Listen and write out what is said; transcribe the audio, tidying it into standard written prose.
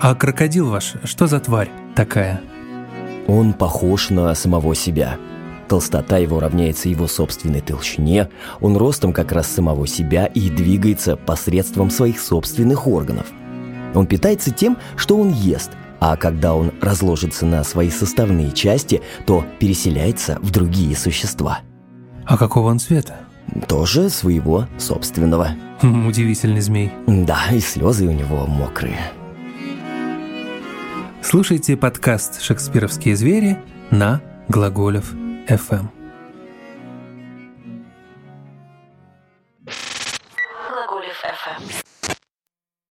А крокодил ваш, что за тварь такая? Он похож на самого себя. Толстота его равняется его собственной толщине, он ростом как раз самого себя и двигается посредством своих собственных органов. Он питается тем, что он ест, а когда он разложится на свои составные части, то переселяется в другие существа. А какого он цвета? Тоже своего собственного. Удивительный змей. Да, и слезы у него мокрые. Слушайте подкаст «Шекспировские звери» на Глаголев FM.